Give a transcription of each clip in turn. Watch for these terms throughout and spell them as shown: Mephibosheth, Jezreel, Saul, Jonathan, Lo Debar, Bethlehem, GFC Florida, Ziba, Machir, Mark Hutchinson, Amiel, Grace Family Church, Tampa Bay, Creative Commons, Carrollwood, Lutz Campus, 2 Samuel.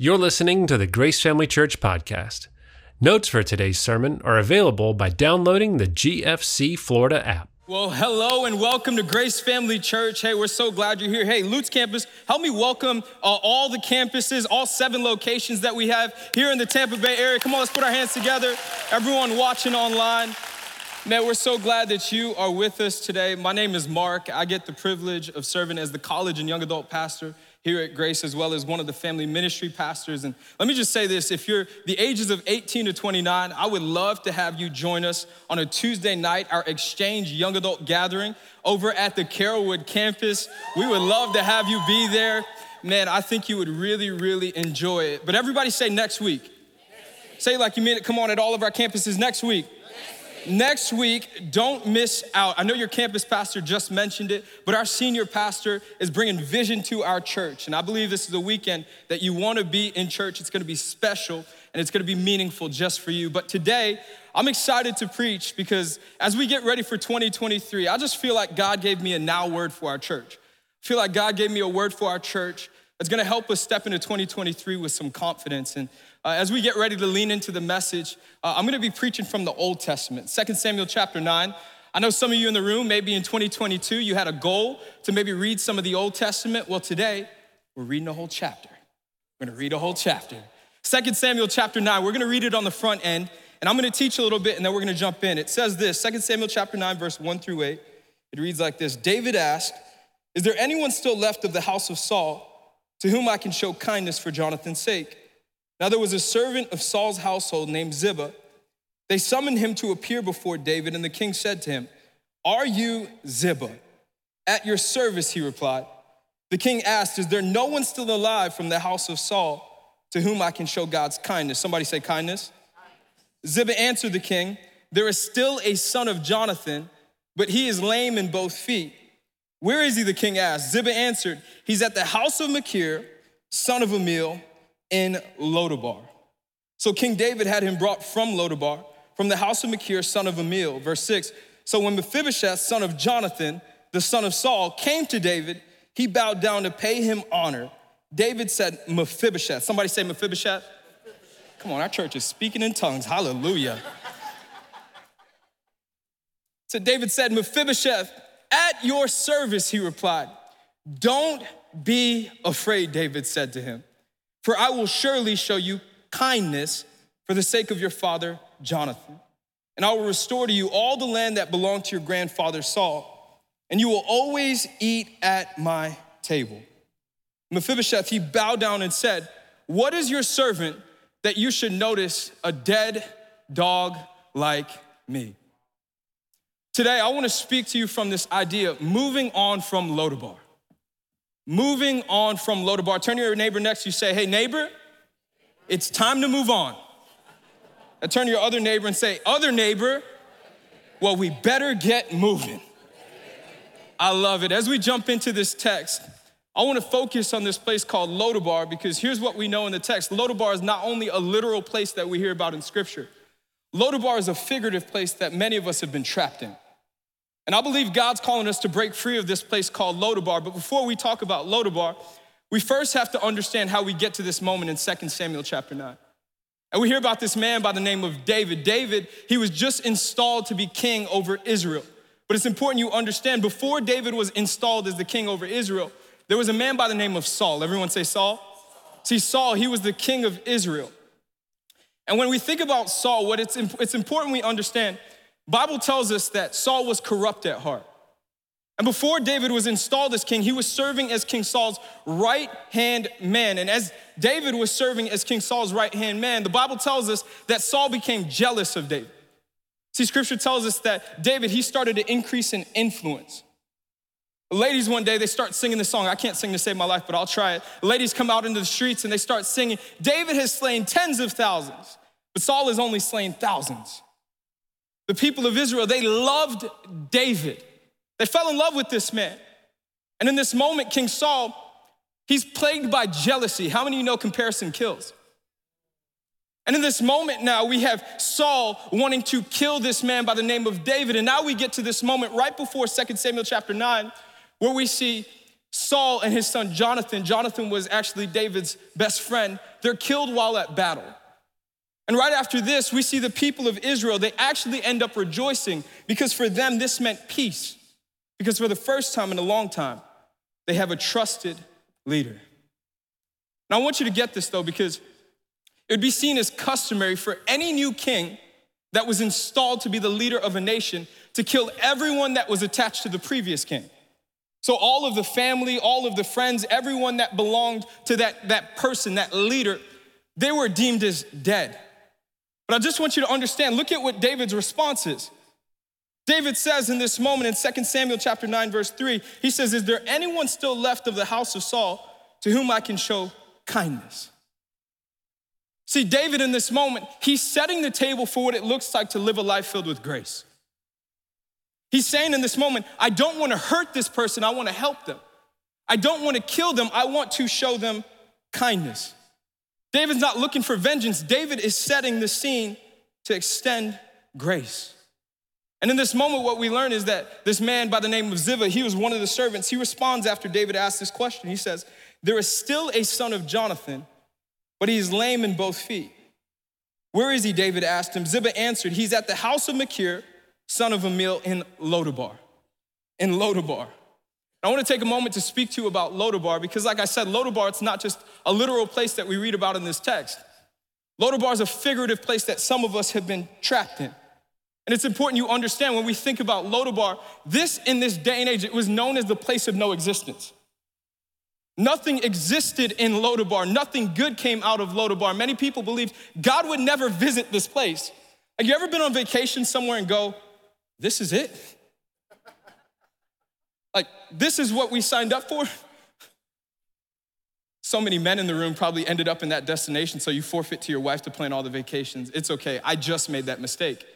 You're listening to the Grace Family Church podcast. Notes for today's sermon are available by downloading the GFC Florida app. Well, hello and welcome to Grace Family Church. Hey, we're so glad you're here. Hey, Lutz Campus, help me welcome all the campuses, all 7 locations that we have here in the Tampa Bay area. Come on, let's put our hands together. Everyone watching online. Man, we're so glad that you are with us today. My name is Mark. I get the privilege of serving as the college and young adult pastor here at Grace, as well as one of the family ministry pastors. And let me just say this, if you're the ages of 18 to 29, I would love to have you join us on a Tuesday night, our exchange young adult gathering over at the Carrollwood campus. We would love to have you be there. Man, I think you would really, really enjoy it. But everybody say next week. Next week. Say it like you mean it. Come on, at all of our campuses next week. Next week, don't miss out. I know your campus pastor just mentioned it, but our senior pastor is bringing vision to our church. And I believe this is a weekend that you want to be in church. It's going to be special, and it's going to be meaningful just for you. But today, I'm excited to preach because as we get ready for 2023, I just feel like God gave me a now word for our church. I feel like God gave me a word for our church that's going to help us step into 2023 with some confidence. And as we get ready to lean into the message, I'm going to be preaching from the Old Testament, 2 Samuel chapter 9. I know some of you in the room, maybe in 2022, you had a goal to maybe read some of the Old Testament. Well, today, we're reading a whole chapter. We're going to read a whole chapter. 2 Samuel chapter 9, we're going to read it on the front end, and I'm going to teach a little bit, and then we're going to jump in. It says this, 2 Samuel chapter 9, verse 1 through 8. It reads like this, David asked, "Is there anyone still left of the house of Saul to whom I can show kindness for Jonathan's sake?" Now there was a servant of Saul's household named Ziba. They summoned him to appear before David, and the king said to him, "Are you Ziba?" "At your service," he replied. The king asked, "Is there no one still alive from the house of Saul to whom I can show God's kindness?" Somebody say kindness. Ziba answered the king, "There is still a son of Jonathan, but he is lame in both feet." "Where is he?" the king asked. Ziba answered, "He's at the house of Machir, son of Amiel, in Lo Debar." So King David had him brought from Lo Debar, from the house of Machir, son of Amiel. Verse 6, so when Mephibosheth, son of Jonathan, the son of Saul, came to David, he bowed down to pay him honor. David said, "Mephibosheth." Somebody say Mephibosheth. Come on, our church is speaking in tongues. Hallelujah. So David said, "Mephibosheth, at your service," he replied. "Don't be afraid," David said to him, "for I will surely show you kindness for the sake of your father, Jonathan. And I will restore to you all the land that belonged to your grandfather, Saul, and you will always eat at my table." Mephibosheth, he bowed down and said, "What is your servant that you should notice a dead dog like me?" Today, I want to speak to you from this idea of moving on from Lo Debar. Moving on from Lo Debar. Turn to your neighbor next to you, say, "Hey neighbor, it's time to move on." And turn to your other neighbor and say, "Other neighbor, well, we better get moving." I love it. As we jump into this text, I want to focus on this place called Lo Debar because here's what we know in the text. Lo Debar is not only a literal place that we hear about in scripture. Lo Debar is a figurative place that many of us have been trapped in. And I believe God's calling us to break free of this place called Lo Debar. But before we talk about Lo Debar, we first have to understand how we get to this moment in 2 Samuel chapter 9. And we hear about this man by the name of David. David, he was just installed to be king over Israel. But it's important you understand, before David was installed as the king over Israel, there was a man by the name of Saul. Everyone say Saul. See, Saul, he was the king of Israel. And when we think about Saul, what it's important we understand, Bible tells us that Saul was corrupt at heart. And before David was installed as king, he was serving as King Saul's right-hand man. And as David was serving as King Saul's right-hand man, the Bible tells us that Saul became jealous of David. See, scripture tells us that David, he started to increase in influence. Ladies one day, they start singing this song. I can't sing to save my life, but I'll try it. Ladies come out into the streets and they start singing, "David has slain tens of thousands, but Saul has only slain thousands." The people of Israel, they loved David. They fell in love with this man. And in this moment, King Saul, he's plagued by jealousy. How many of you know comparison kills? And in this moment now, we have Saul wanting to kill this man by the name of David. And now we get to this moment right before 2 Samuel chapter 9, where we see Saul and his son Jonathan. Jonathan was actually David's best friend. They're killed while at battle. And right after this, we see the people of Israel, they actually end up rejoicing because for them, this meant peace. Because for the first time in a long time, they have a trusted leader. Now I want you to get this though, because it would be seen as customary for any new king that was installed to be the leader of a nation to kill everyone that was attached to the previous king. So all of the family, all of the friends, everyone that belonged to that person, that leader, they were deemed as dead. But I just want you to understand, look at what David's response is. David says in this moment in 2 Samuel chapter 9, verse 3, he says, "Is there anyone still left of the house of Saul to whom I can show kindness?" See, David in this moment, he's setting the table for what it looks like to live a life filled with grace. He's saying in this moment, I don't want to hurt this person, I want to help them. I don't want to kill them, I want to show them kindness. David's not looking for vengeance. David is setting the scene to extend grace. And in this moment, what we learn is that this man by the name of Ziba, he was one of the servants. He responds after David asks this question. He says, "There is still a son of Jonathan, but he is lame in both feet. Where is he?" David asked him. Ziba answered, "He's at the house of Machir, son of Amiel, in Lo Debar." In Lo Debar. I want to take a moment to speak to you about Lo Debar because like I said, Lo Debar, it's not just a literal place that we read about in this text. Lo Debar is a figurative place that some of us have been trapped in. And it's important you understand when we think about Lo Debar, this in this day and age, it was known as the place of no existence. Nothing existed in Lo Debar. Nothing good came out of Lo Debar. Many people believed God would never visit this place. Have you ever been on vacation somewhere and go, this is it? Like, this is what we signed up for? So many men in the room probably ended up in that destination, so you forfeit to your wife to plan all the vacations. It's okay, I just made that mistake.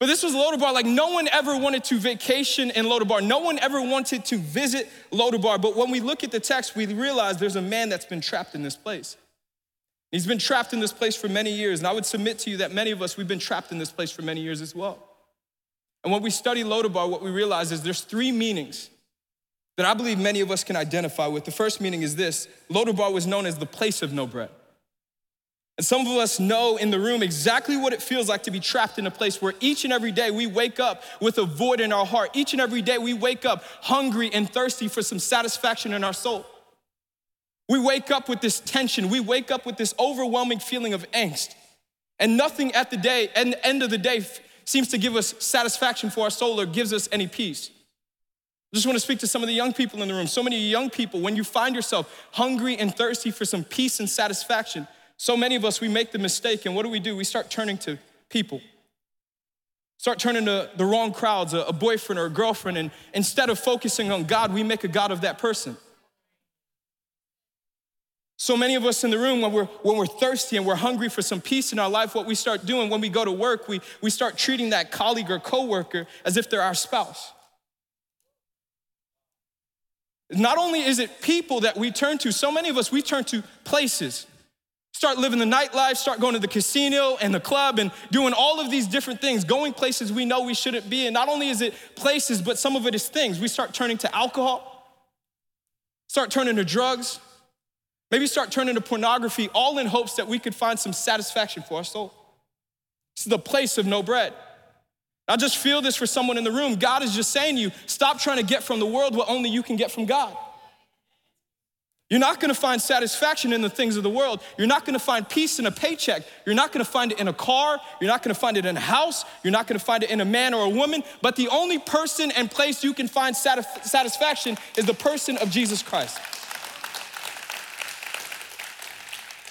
But this was Lo Debar, like no one ever wanted to vacation in Lo Debar. No one ever wanted to visit Lo Debar. But when we look at the text, we realize there's a man that's been trapped in this place. He's been trapped in this place for many years. And I would submit to you that many of us, we've been trapped in this place for many years as well. And when we study Lo Debar, what we realize is there's three meanings that I believe many of us can identify with. The first meaning is this: Lo Debar was known as the place of no bread. And some of us know in the room exactly what it feels like to be trapped in a place where each and every day we wake up with a void in our heart. Each and every day we wake up hungry and thirsty for some satisfaction in our soul. We wake up with this tension. We wake up with this overwhelming feeling of angst. And nothing at the end of the day seems to give us satisfaction for our soul or gives us any peace. I just want to speak to some of the young people in the room. So many young people, when you find yourself hungry and thirsty for some peace and satisfaction, so many of us, we make the mistake, and what do? We start turning to people. Start turning to the wrong crowds, a boyfriend or a girlfriend, and instead of focusing on God, we make a god of that person. So many of us in the room, when we're thirsty and we're hungry for some peace in our life, what we start doing when we go to work, we start treating that colleague or coworker as if they're our spouse. Not only is it people that we turn to, so many of us, we turn to places. Start living the nightlife, start going to the casino and the club and doing all of these different things, going places we know we shouldn't be. And not only is it places, but some of it is things. We start turning to alcohol, start turning to drugs, maybe start turning to pornography, all in hopes that we could find some satisfaction for our soul. This is the place of no bread. I just feel this for someone in the room. God is just saying to you, stop trying to get from the world what only you can get from God. You're not gonna find satisfaction in the things of the world. You're not gonna find peace in a paycheck. You're not gonna find it in a car. You're not gonna find it in a house. You're not gonna find it in a man or a woman. But the only person and place you can find satisfaction is the person of Jesus Christ.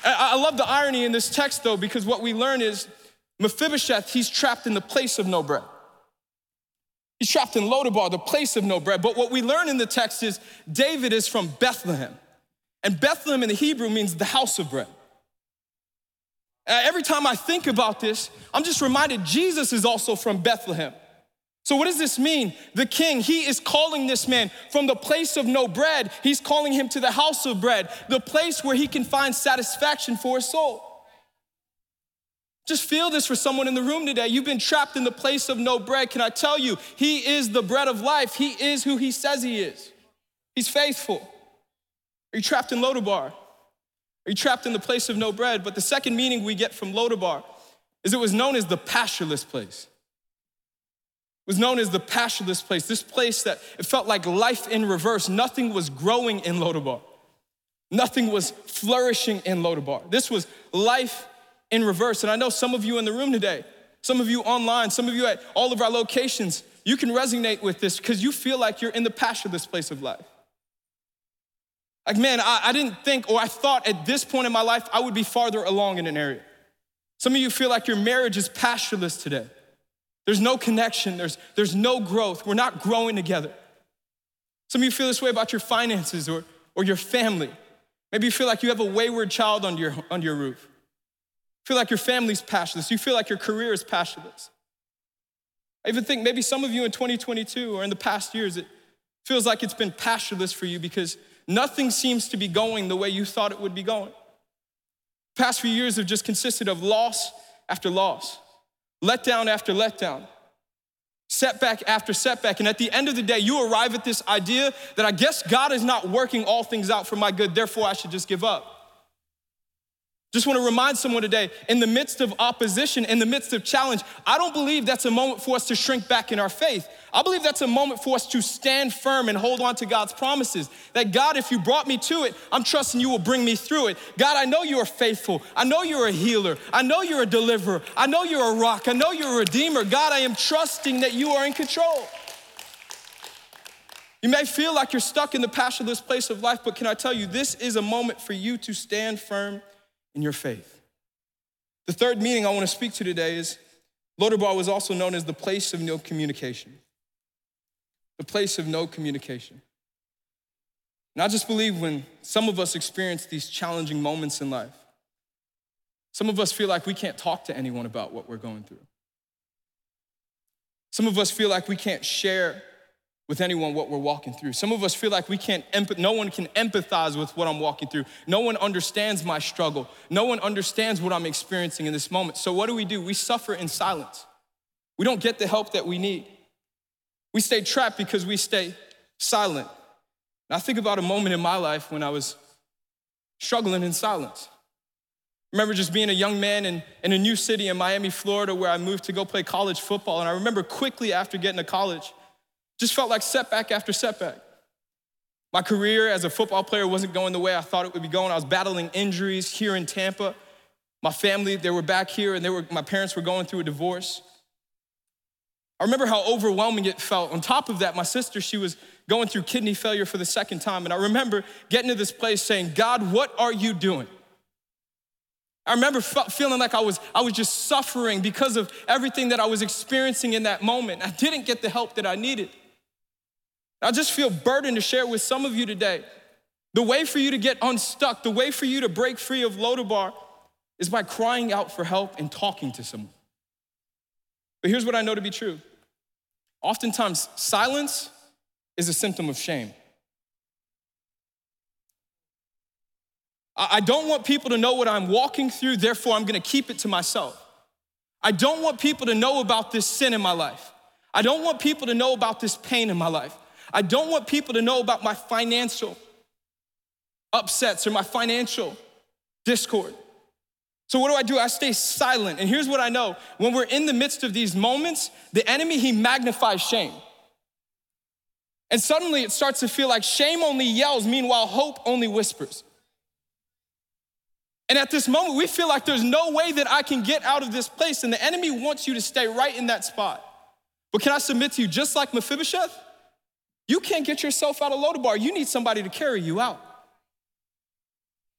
I love the irony in this text though, because what we learn is Mephibosheth, he's trapped in the place of no bread. He's trapped in Lo Debar, the place of no bread. But what we learn in the text is David is from Bethlehem. And Bethlehem in the Hebrew means the house of bread. Every time I think about this, I'm just reminded Jesus is also from Bethlehem. So what does this mean? The king, he is calling this man from the place of no bread. He's calling him to the house of bread, the place where he can find satisfaction for his soul. Just feel this for someone in the room today. You've been trapped in the place of no bread. Can I tell you, he is the bread of life. He is who he says he is. He's faithful. Are you trapped in Lo Debar? Are you trapped in the place of no bread? But the second meaning we get from Lo Debar is it was known as the pastureless place. It was known as the pastureless place, this place that it felt like life in reverse. Nothing was growing in Lo Debar. Nothing was flourishing in Lo Debar. This was life in reverse. And I know some of you in the room today, some of you online, some of you at all of our locations, you can resonate with this because you feel like you're in the pastureless place of life. Like, man, I didn't think, or I thought at this point in my life, I would be farther along in an area. Some of you feel like your marriage is pastureless today. There's no connection. There's no growth. We're not growing together. Some of you feel this way about your finances or your family. Maybe you feel like you have a wayward child under your roof. You feel like your family's pastureless. You feel like your career is pastureless. I even think maybe some of you in 2022 or in the past years, it feels like it's been pastureless for you because nothing seems to be going the way you thought it would be going. The past few years have just consisted of loss after loss, letdown after letdown, setback after setback. And at the end of the day, you arrive at this idea that I guess God is not working all things out for my good, therefore I should just give up. Just want to remind someone today, in the midst of opposition, in the midst of challenge, I don't believe that's a moment for us to shrink back in our faith. I believe that's a moment for us to stand firm and hold on to God's promises. That God, if you brought me to it, I'm trusting you will bring me through it. God, I know you are faithful. I know you're a healer. I know you're a deliverer. I know you're a rock. I know you're a redeemer. God, I am trusting that you are in control. You may feel like you're stuck in the pastureless place of life, but can I tell you, this is a moment for you to stand firm in your faith. The third meaning I want to speak to today is Lo Debar was also known as the place of no communication. The place of no communication. And I just believe when some of us experience these challenging moments in life, some of us feel like we can't talk to anyone about what we're going through. Some of us feel like we can't share with anyone what we're walking through. Some of us feel like we can't, no one can empathize with what I'm walking through. No one understands my struggle. No one understands what I'm experiencing in this moment. So what do? We suffer in silence. We don't get the help that we need. We stay trapped because we stay silent. And I think about a moment in my life when I was struggling in silence. I remember just being a young man in a new city in Miami, Florida, where I moved to go play college football. And I remember quickly after getting to college, just felt like setback after setback. My career as a football player wasn't going the way I thought it would be going. I was battling injuries here in Tampa. My family, they were back here, and my parents were going through a divorce. I remember how overwhelming it felt. On top of that, my sister, she was going through kidney failure for the second time, and I remember getting to this place saying, God, what are you doing? I remember feeling like I was just suffering because of everything that I was experiencing in that moment. I didn't get the help that I needed. I just feel burdened to share with some of you today. The way for you to get unstuck, the way for you to break free of Lo Debar is by crying out for help and talking to someone. But here's what I know to be true. Oftentimes, silence is a symptom of shame. I don't want people to know what I'm walking through, therefore I'm gonna keep it to myself. I don't want people to know about this sin in my life. I don't want people to know about this pain in my life. I don't want people to know about my financial upsets or my financial discord. So what do? I stay silent. And here's what I know. When we're in the midst of these moments, the enemy, he magnifies shame. And suddenly it starts to feel like shame only yells, meanwhile hope only whispers. And at this moment, we feel like there's no way that I can get out of this place, and the enemy wants you to stay right in that spot. But can I submit to you, just like Mephibosheth, you can't get yourself out of Lo Debar. You need somebody to carry you out.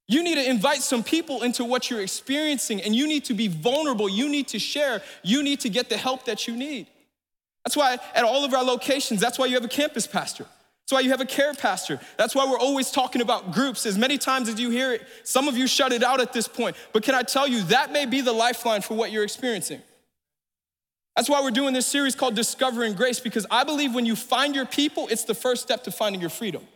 You need to invite some people into what you're experiencing, and you need to be vulnerable. You need to share. You need to get the help that you need. That's why at all of our locations, that's why you have a campus pastor. That's why you have a care pastor. That's why we're always talking about groups. As many times as you hear it, some of you shut it out at this point. But can I tell you, that may be the lifeline for what you're experiencing. That's why we're doing this series called Discovering Grace, because I believe when you find your people, it's the first step to finding your freedom.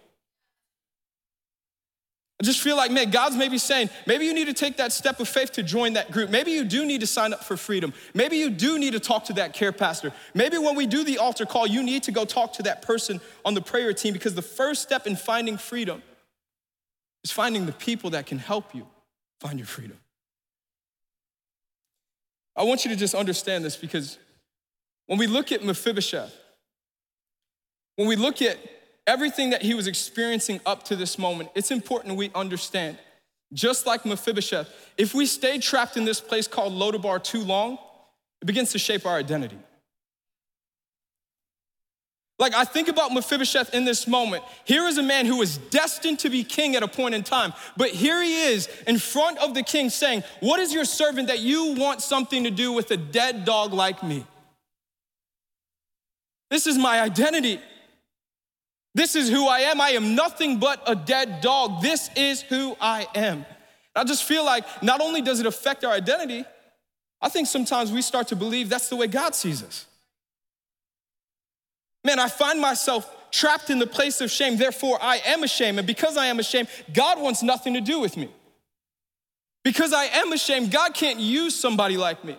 I just feel like, man, God's maybe saying, maybe you need to take that step of faith to join that group. Maybe you do need to sign up for freedom. Maybe you do need to talk to that care pastor. Maybe when we do the altar call, you need to go talk to that person on the prayer team, because the first step in finding freedom is finding the people that can help you. Find your freedom. I want you to just understand this, because when we look at Mephibosheth, when we look at everything that he was experiencing up to this moment, it's important we understand, just like Mephibosheth, if we stay trapped in this place called Lo Debar too long, it begins to shape our identity. Like, I think about Mephibosheth in this moment. Here is a man who was destined to be king at a point in time, but here he is in front of the king saying, "What is your servant that you want something to do with a dead dog like me? This is my identity. This is who I am. I am nothing but a dead dog. This is who I am." I just feel like not only does it affect our identity, I think sometimes we start to believe that's the way God sees us. Man, I find myself trapped in the place of shame, therefore I am ashamed. And because I am ashamed, God wants nothing to do with me. Because I am ashamed, God can't use somebody like me.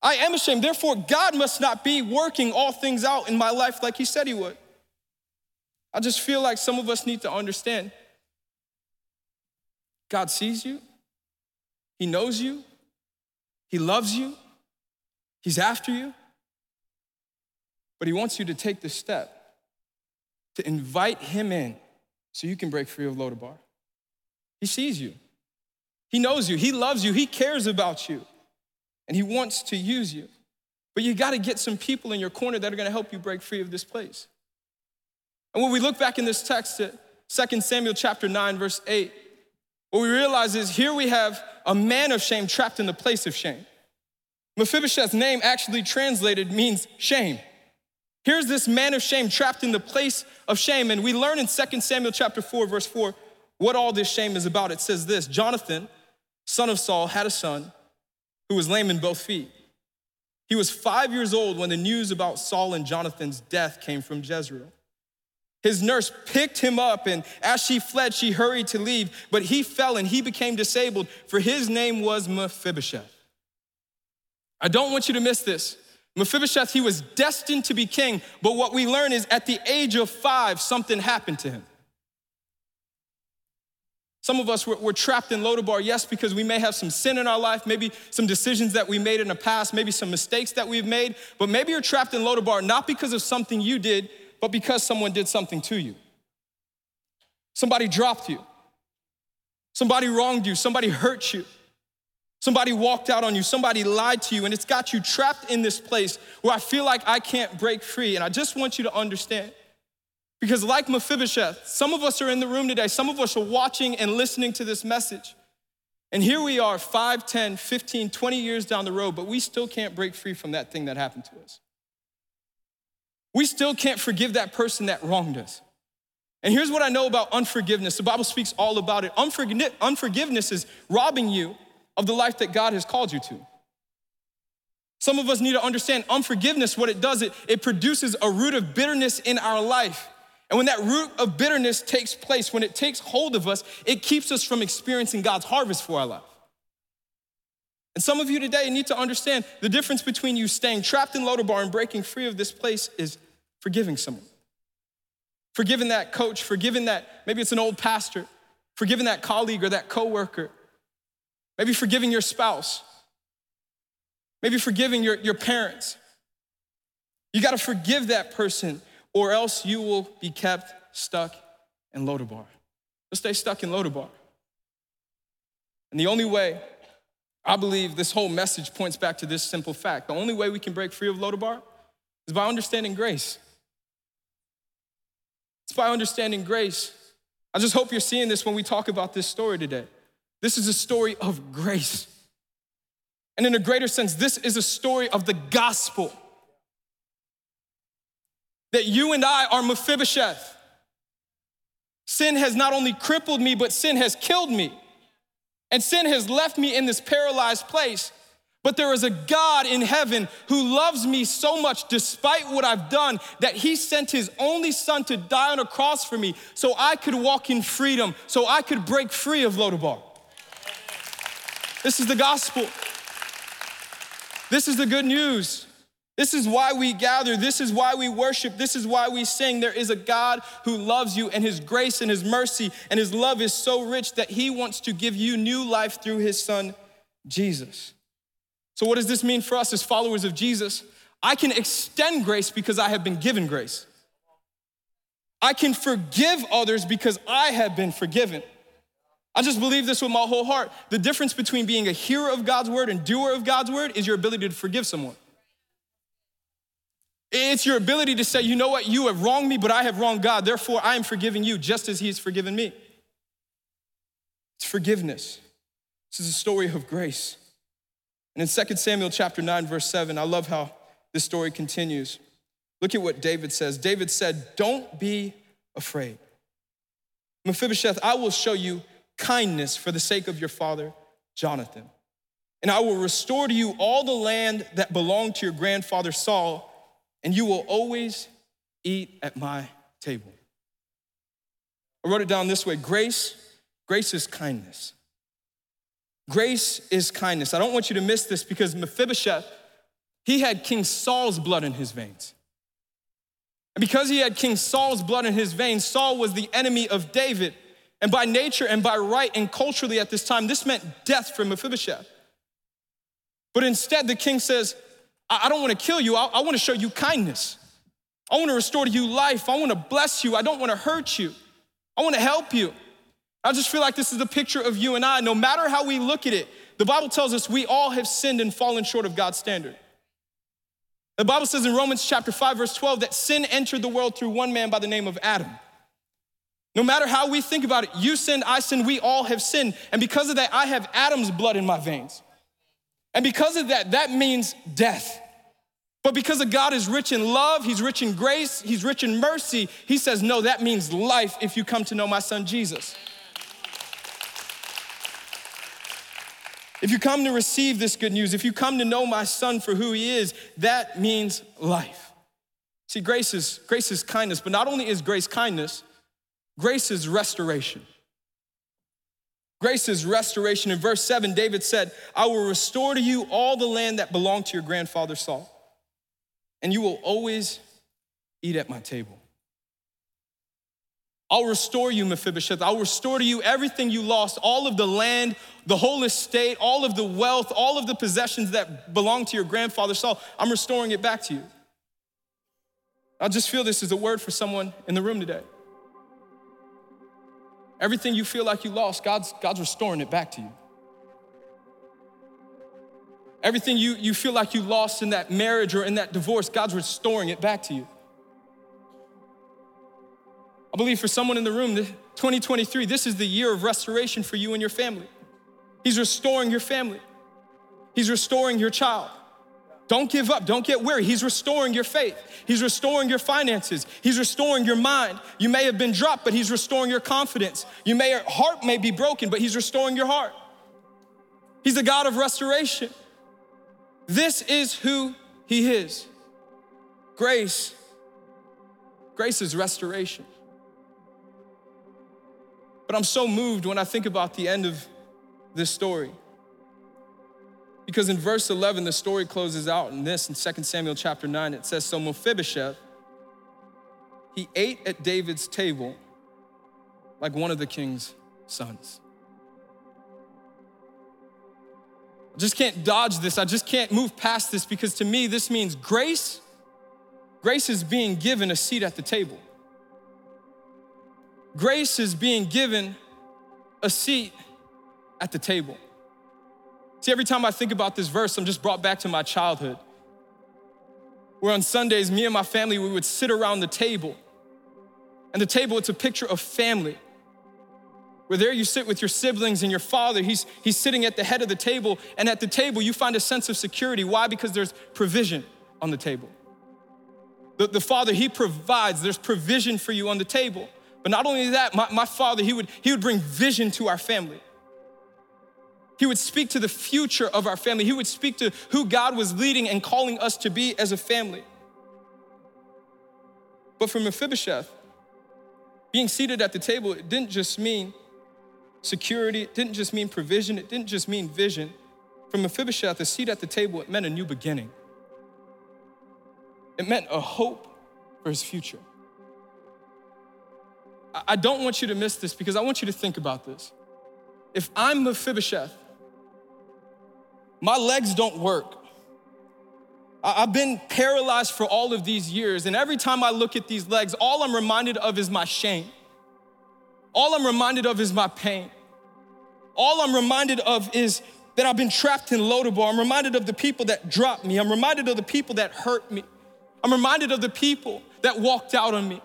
I am ashamed, therefore God must not be working all things out in my life like he said he would. I just feel like some of us need to understand, God sees you, he knows you, he loves you, he's after you. But he wants you to take this step to invite him in so you can break free of Lo Debar. He sees you. He knows you. He loves you. He cares about you. And he wants to use you. But you got to get some people in your corner that are going to help you break free of this place. And when we look back in this text at 2 Samuel chapter 9, verse 8, what we realize is here we have a man of shame trapped in the place of shame. Mephibosheth's name, actually translated, means shame. Here's this man of shame trapped in the place of shame. And we learn in 2 Samuel chapter 4, verse 4, what all this shame is about. It says this: Jonathan, son of Saul, had a son who was lame in both feet. He was 5 years old when the news about Saul and Jonathan's death came from Jezreel. His nurse picked him up, and as she fled, she hurried to leave, but he fell and he became disabled, for his name was Mephibosheth. I don't want you to miss this. Mephibosheth, he was destined to be king, but what we learn is at the age of 5, something happened to him. Some of us, we're trapped in Lo Debar, yes, because we may have some sin in our life, maybe some decisions that we made in the past, maybe some mistakes that we've made, but maybe you're trapped in Lo Debar not because of something you did, but because someone did something to you. Somebody dropped you. Somebody wronged you. Somebody hurt you. Somebody walked out on you, somebody lied to you, and it's got you trapped in this place where I feel like I can't break free. And I just want you to understand, because like Mephibosheth, some of us are in the room today, some of us are watching and listening to this message. And here we are 5, 10, 15, 20 years down the road, but we still can't break free from that thing that happened to us. We still can't forgive that person that wronged us. And here's what I know about unforgiveness. The Bible speaks all about it. Unforgiveness is robbing you of the life that God has called you to. Some of us need to understand unforgiveness, what it does, it produces a root of bitterness in our life. And when that root of bitterness takes place, when it takes hold of us, it keeps us from experiencing God's harvest for our life. And some of you today need to understand the difference between you staying trapped in Lo Debar and breaking free of this place is forgiving someone. Forgiving that coach, forgiving that, maybe it's an old pastor, forgiving that colleague or that coworker, maybe forgiving your spouse, maybe forgiving your parents. You gotta forgive that person, or else you will be kept stuck in Lo Debar. Just stay stuck in Lo Debar. And the only way, I believe this whole message points back to this simple fact, the only way we can break free of Lo Debar is by understanding grace. It's by understanding grace. I just hope you're seeing this when we talk about this story today. This is a story of grace. And in a greater sense, this is a story of the gospel. That you and I are Mephibosheth. Sin has not only crippled me, but sin has killed me. And sin has left me in this paralyzed place. But there is a God in heaven who loves me so much despite what I've done that he sent his only son to die on a cross for me so I could walk in freedom, so I could break free of Lo Debar. This is the gospel. This is the good news. This is why we gather. This is why we worship. This is why we sing. There is a God who loves you, and his grace and his mercy and his love is so rich that he wants to give you new life through his son, Jesus. So what does this mean for us as followers of Jesus? I can extend grace because I have been given grace. I can forgive others because I have been forgiven. I just believe this with my whole heart. The difference between being a hearer of God's word and doer of God's word is your ability to forgive someone. It's your ability to say, you know what, you have wronged me, but I have wronged God. Therefore, I am forgiving you just as he has forgiven me. It's forgiveness. This is a story of grace. And in 2 Samuel chapter 9, verse 7, I love how this story continues. Look at what David says. David said, don't be afraid. Mephibosheth, I will show you kindness for the sake of your father, Jonathan. And I will restore to you all the land that belonged to your grandfather Saul, and you will always eat at my table. I wrote it down this way. Grace is kindness. Grace is kindness. I don't want you to miss this because Mephibosheth, he had King Saul's blood in his veins. And because he had King Saul's blood in his veins, Saul was the enemy of David. And by nature and by right and culturally at this time, this meant death for Mephibosheth. But instead, the king says, I don't want to kill you. I want to show you kindness. I want to restore to you life. I want to bless you. I don't want to hurt you. I want to help you. I just feel like this is a picture of you and I. No matter how we look at it, the Bible tells us we all have sinned and fallen short of God's standard. The Bible says in Romans chapter 5, verse 12, that sin entered the world through one man by the name of Adam. No matter how we think about it, you sinned, I sinned, we all have sinned. And because of that, I have Adam's blood in my veins. And because of that, that means death. But because of God is rich in love, he's rich in grace, he's rich in mercy, he says, no, that means life if you come to know my son Jesus. If you come to receive this good news, if you come to know my son for who he is, that means life. See, grace is kindness, but not only is grace kindness, grace is restoration. Grace is restoration. In verse 7, David said, I will restore to you all the land that belonged to your grandfather Saul, and you will always eat at my table. I'll restore you, Mephibosheth. I'll restore to you everything you lost, all of the land, the whole estate, all of the wealth, all of the possessions that belonged to your grandfather Saul. I'm restoring it back to you. I just feel this is a word for someone in the room today. Everything you feel like you lost, God's restoring it back to you. Everything you feel like you lost in that marriage or in that divorce, God's restoring it back to you. I believe for someone in the room, 2023, this is the year of restoration for you and your family. He's restoring your family. He's restoring your child. Don't give up. Don't get weary. He's restoring your faith. He's restoring your finances. He's restoring your mind. You may have been dropped, but he's restoring your confidence. Your heart may be broken, but he's restoring your heart. He's the God of restoration. This is who he is. Grace is restoration. But I'm so moved when I think about the end of this story. Because in verse 11, the story closes out in 2 Samuel chapter 9, it says, so Mephibosheth, he ate at David's table like one of the king's sons. I just can't dodge this. I just can't move past this because to me, this means grace. Grace is being given a seat at the table. Grace is being given a seat at the table. See, every time I think about this verse, I'm just brought back to my childhood, where on Sundays, me and my family, we would sit around the table. And the table, it's a picture of family, where there you sit with your siblings and your father. He's sitting at the head of the table, and at the table, you find a sense of security. Why? Because there's provision on the table. The father, he provides. There's provision for you on the table. But not only that, my father, he would bring vision to our family. He would speak to the future of our family. He would speak to who God was leading and calling us to be as a family. But for Mephibosheth, being seated at the table, it didn't just mean security. It didn't just mean provision. It didn't just mean vision. For Mephibosheth, a seat at the table, it meant a new beginning. It meant a hope for his future. I don't want you to miss this because I want you to think about this. If I'm Mephibosheth, my legs don't work. I've been paralyzed for all of these years, and every time I look at these legs, all I'm reminded of is my shame. All I'm reminded of is my pain. All I'm reminded of is that I've been trapped in Lo Debar. I'm reminded of the people that dropped me. I'm reminded of the people that hurt me. I'm reminded of the people that walked out on me.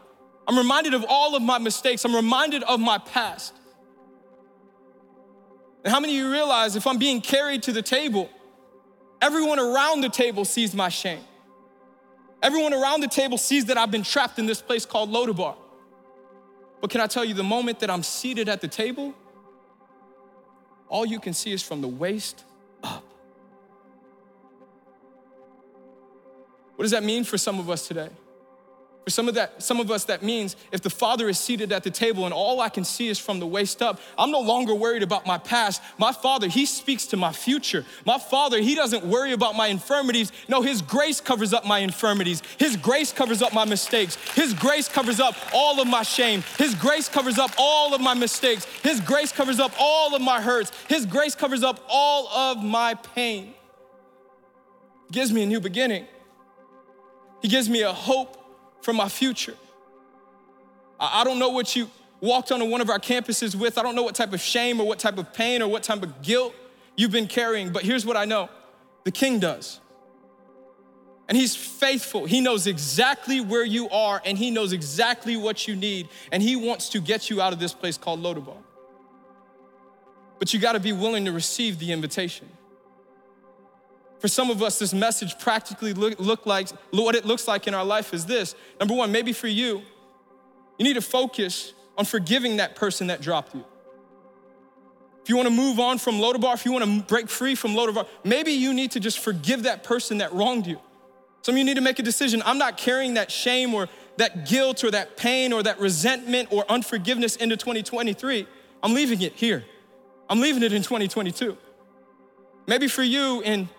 I'm reminded of all of my mistakes. I'm reminded of my past. And how many of you realize if I'm being carried to the table, everyone around the table sees my shame. Everyone around the table sees that I've been trapped in this place called Lo Debar. But can I tell you, the moment that I'm seated at the table, all you can see is from the waist up. What does that mean for some of us today? For some of us, that means if the Father is seated at the table and all I can see is from the waist up, I'm no longer worried about my past. My Father, he speaks to my future. My Father, he doesn't worry about my infirmities. No, his grace covers up my infirmities. His grace covers up my mistakes. His grace covers up all of my shame. His grace covers up all of my mistakes. His grace covers up all of my hurts. His grace covers up all of my pain. He gives me a new beginning. He gives me a hope for my future. I don't know what you walked onto one of our campuses with. I don't know what type of shame or what type of pain or what type of guilt you've been carrying, but here's what I know. The King does. And he's faithful. He knows exactly where you are, and he knows exactly what you need, and he wants to get you out of this place called Lo Debar. But you gotta be willing to receive the invitation. For some of us, this message practically what it looks like in our life is this. Number one, maybe for you, you need to focus on forgiving that person that dropped you. If you wanna move on from Lo Debar, if you wanna break free from Lo Debar, maybe you need to just forgive that person that wronged you. Some of you need to make a decision. I'm not carrying that shame or that guilt or that pain or that resentment or unforgiveness into 2023. I'm leaving it here. I'm leaving it in 2022. Maybe for you, in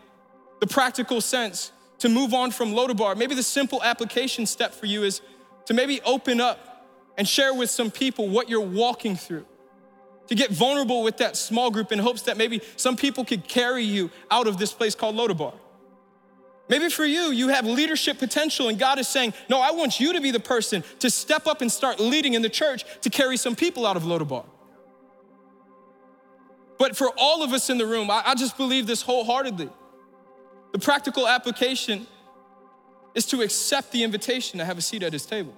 the practical sense, to move on from Lo Debar, maybe the simple application step for you is to maybe open up and share with some people what you're walking through, to get vulnerable with that small group in hopes that maybe some people could carry you out of this place called Lo Debar. Maybe for you, you have leadership potential and God is saying, no, I want you to be the person to step up and start leading in the church to carry some people out of Lo Debar. But for all of us in the room, I just believe this wholeheartedly. The practical application is to accept the invitation to have a seat at his table.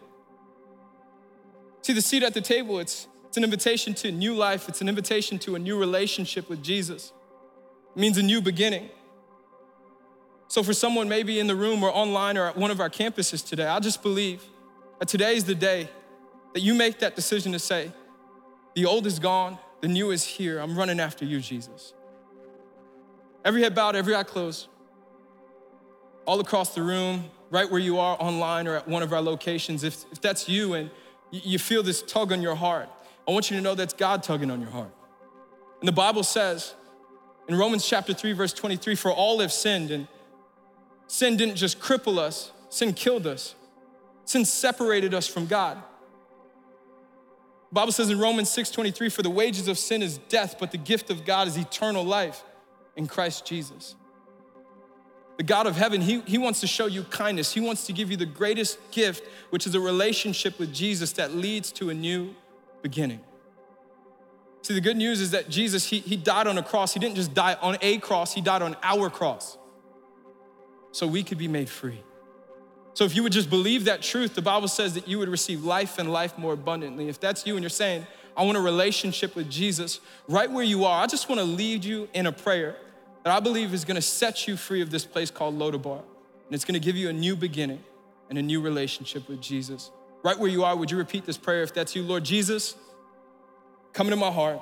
See, the seat at the table, it's an invitation to new life. It's an invitation to a new relationship with Jesus. It means a new beginning. So for someone maybe in the room or online or at one of our campuses today, I just believe that today is the day that you make that decision to say, the old is gone, the new is here. I'm running after you, Jesus. Every head bowed, every eye closed. All across the room, right where you are online or at one of our locations, if that's you and you feel this tug on your heart, I want you to know that's God tugging on your heart. And the Bible says in Romans chapter 3, verse 23, for all have sinned, and sin didn't just cripple us, sin killed us. Sin separated us from God. The Bible says in Romans 6:23, for the wages of sin is death, but the gift of God is eternal life in Christ Jesus. The God of heaven, he wants to show you kindness. He wants to give you the greatest gift, which is a relationship with Jesus that leads to a new beginning. See, the good news is that Jesus, he died on a cross. He didn't just die on a cross, he died on our cross. So we could be made free. So if you would just believe that truth, the Bible says that you would receive life and life more abundantly. If that's you and you're saying, I want a relationship with Jesus, right where you are, I just want to lead you in a prayer that I believe is gonna set you free of this place called Lo Debar, and it's gonna give you a new beginning and a new relationship with Jesus. Right where you are, would you repeat this prayer if that's you? Lord Jesus, come into my heart.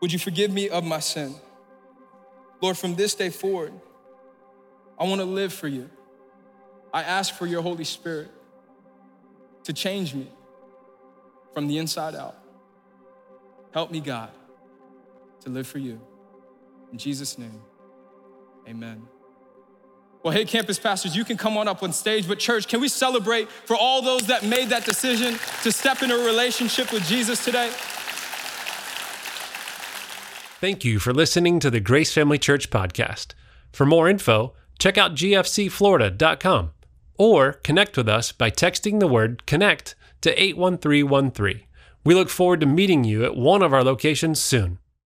Would you forgive me of my sin? Lord, from this day forward, I wanna live for you. I ask for your Holy Spirit to change me from the inside out. Help me, God, to live for you. In Jesus' name, amen. Well, hey, campus pastors, you can come on up on stage, but church, can we celebrate for all those that made that decision to step into a relationship with Jesus today? Thank you for listening to the Grace Family Church podcast. For more info, check out gfcflorida.com or connect with us by texting the word CONNECT to 81313. We look forward to meeting you at one of our locations soon.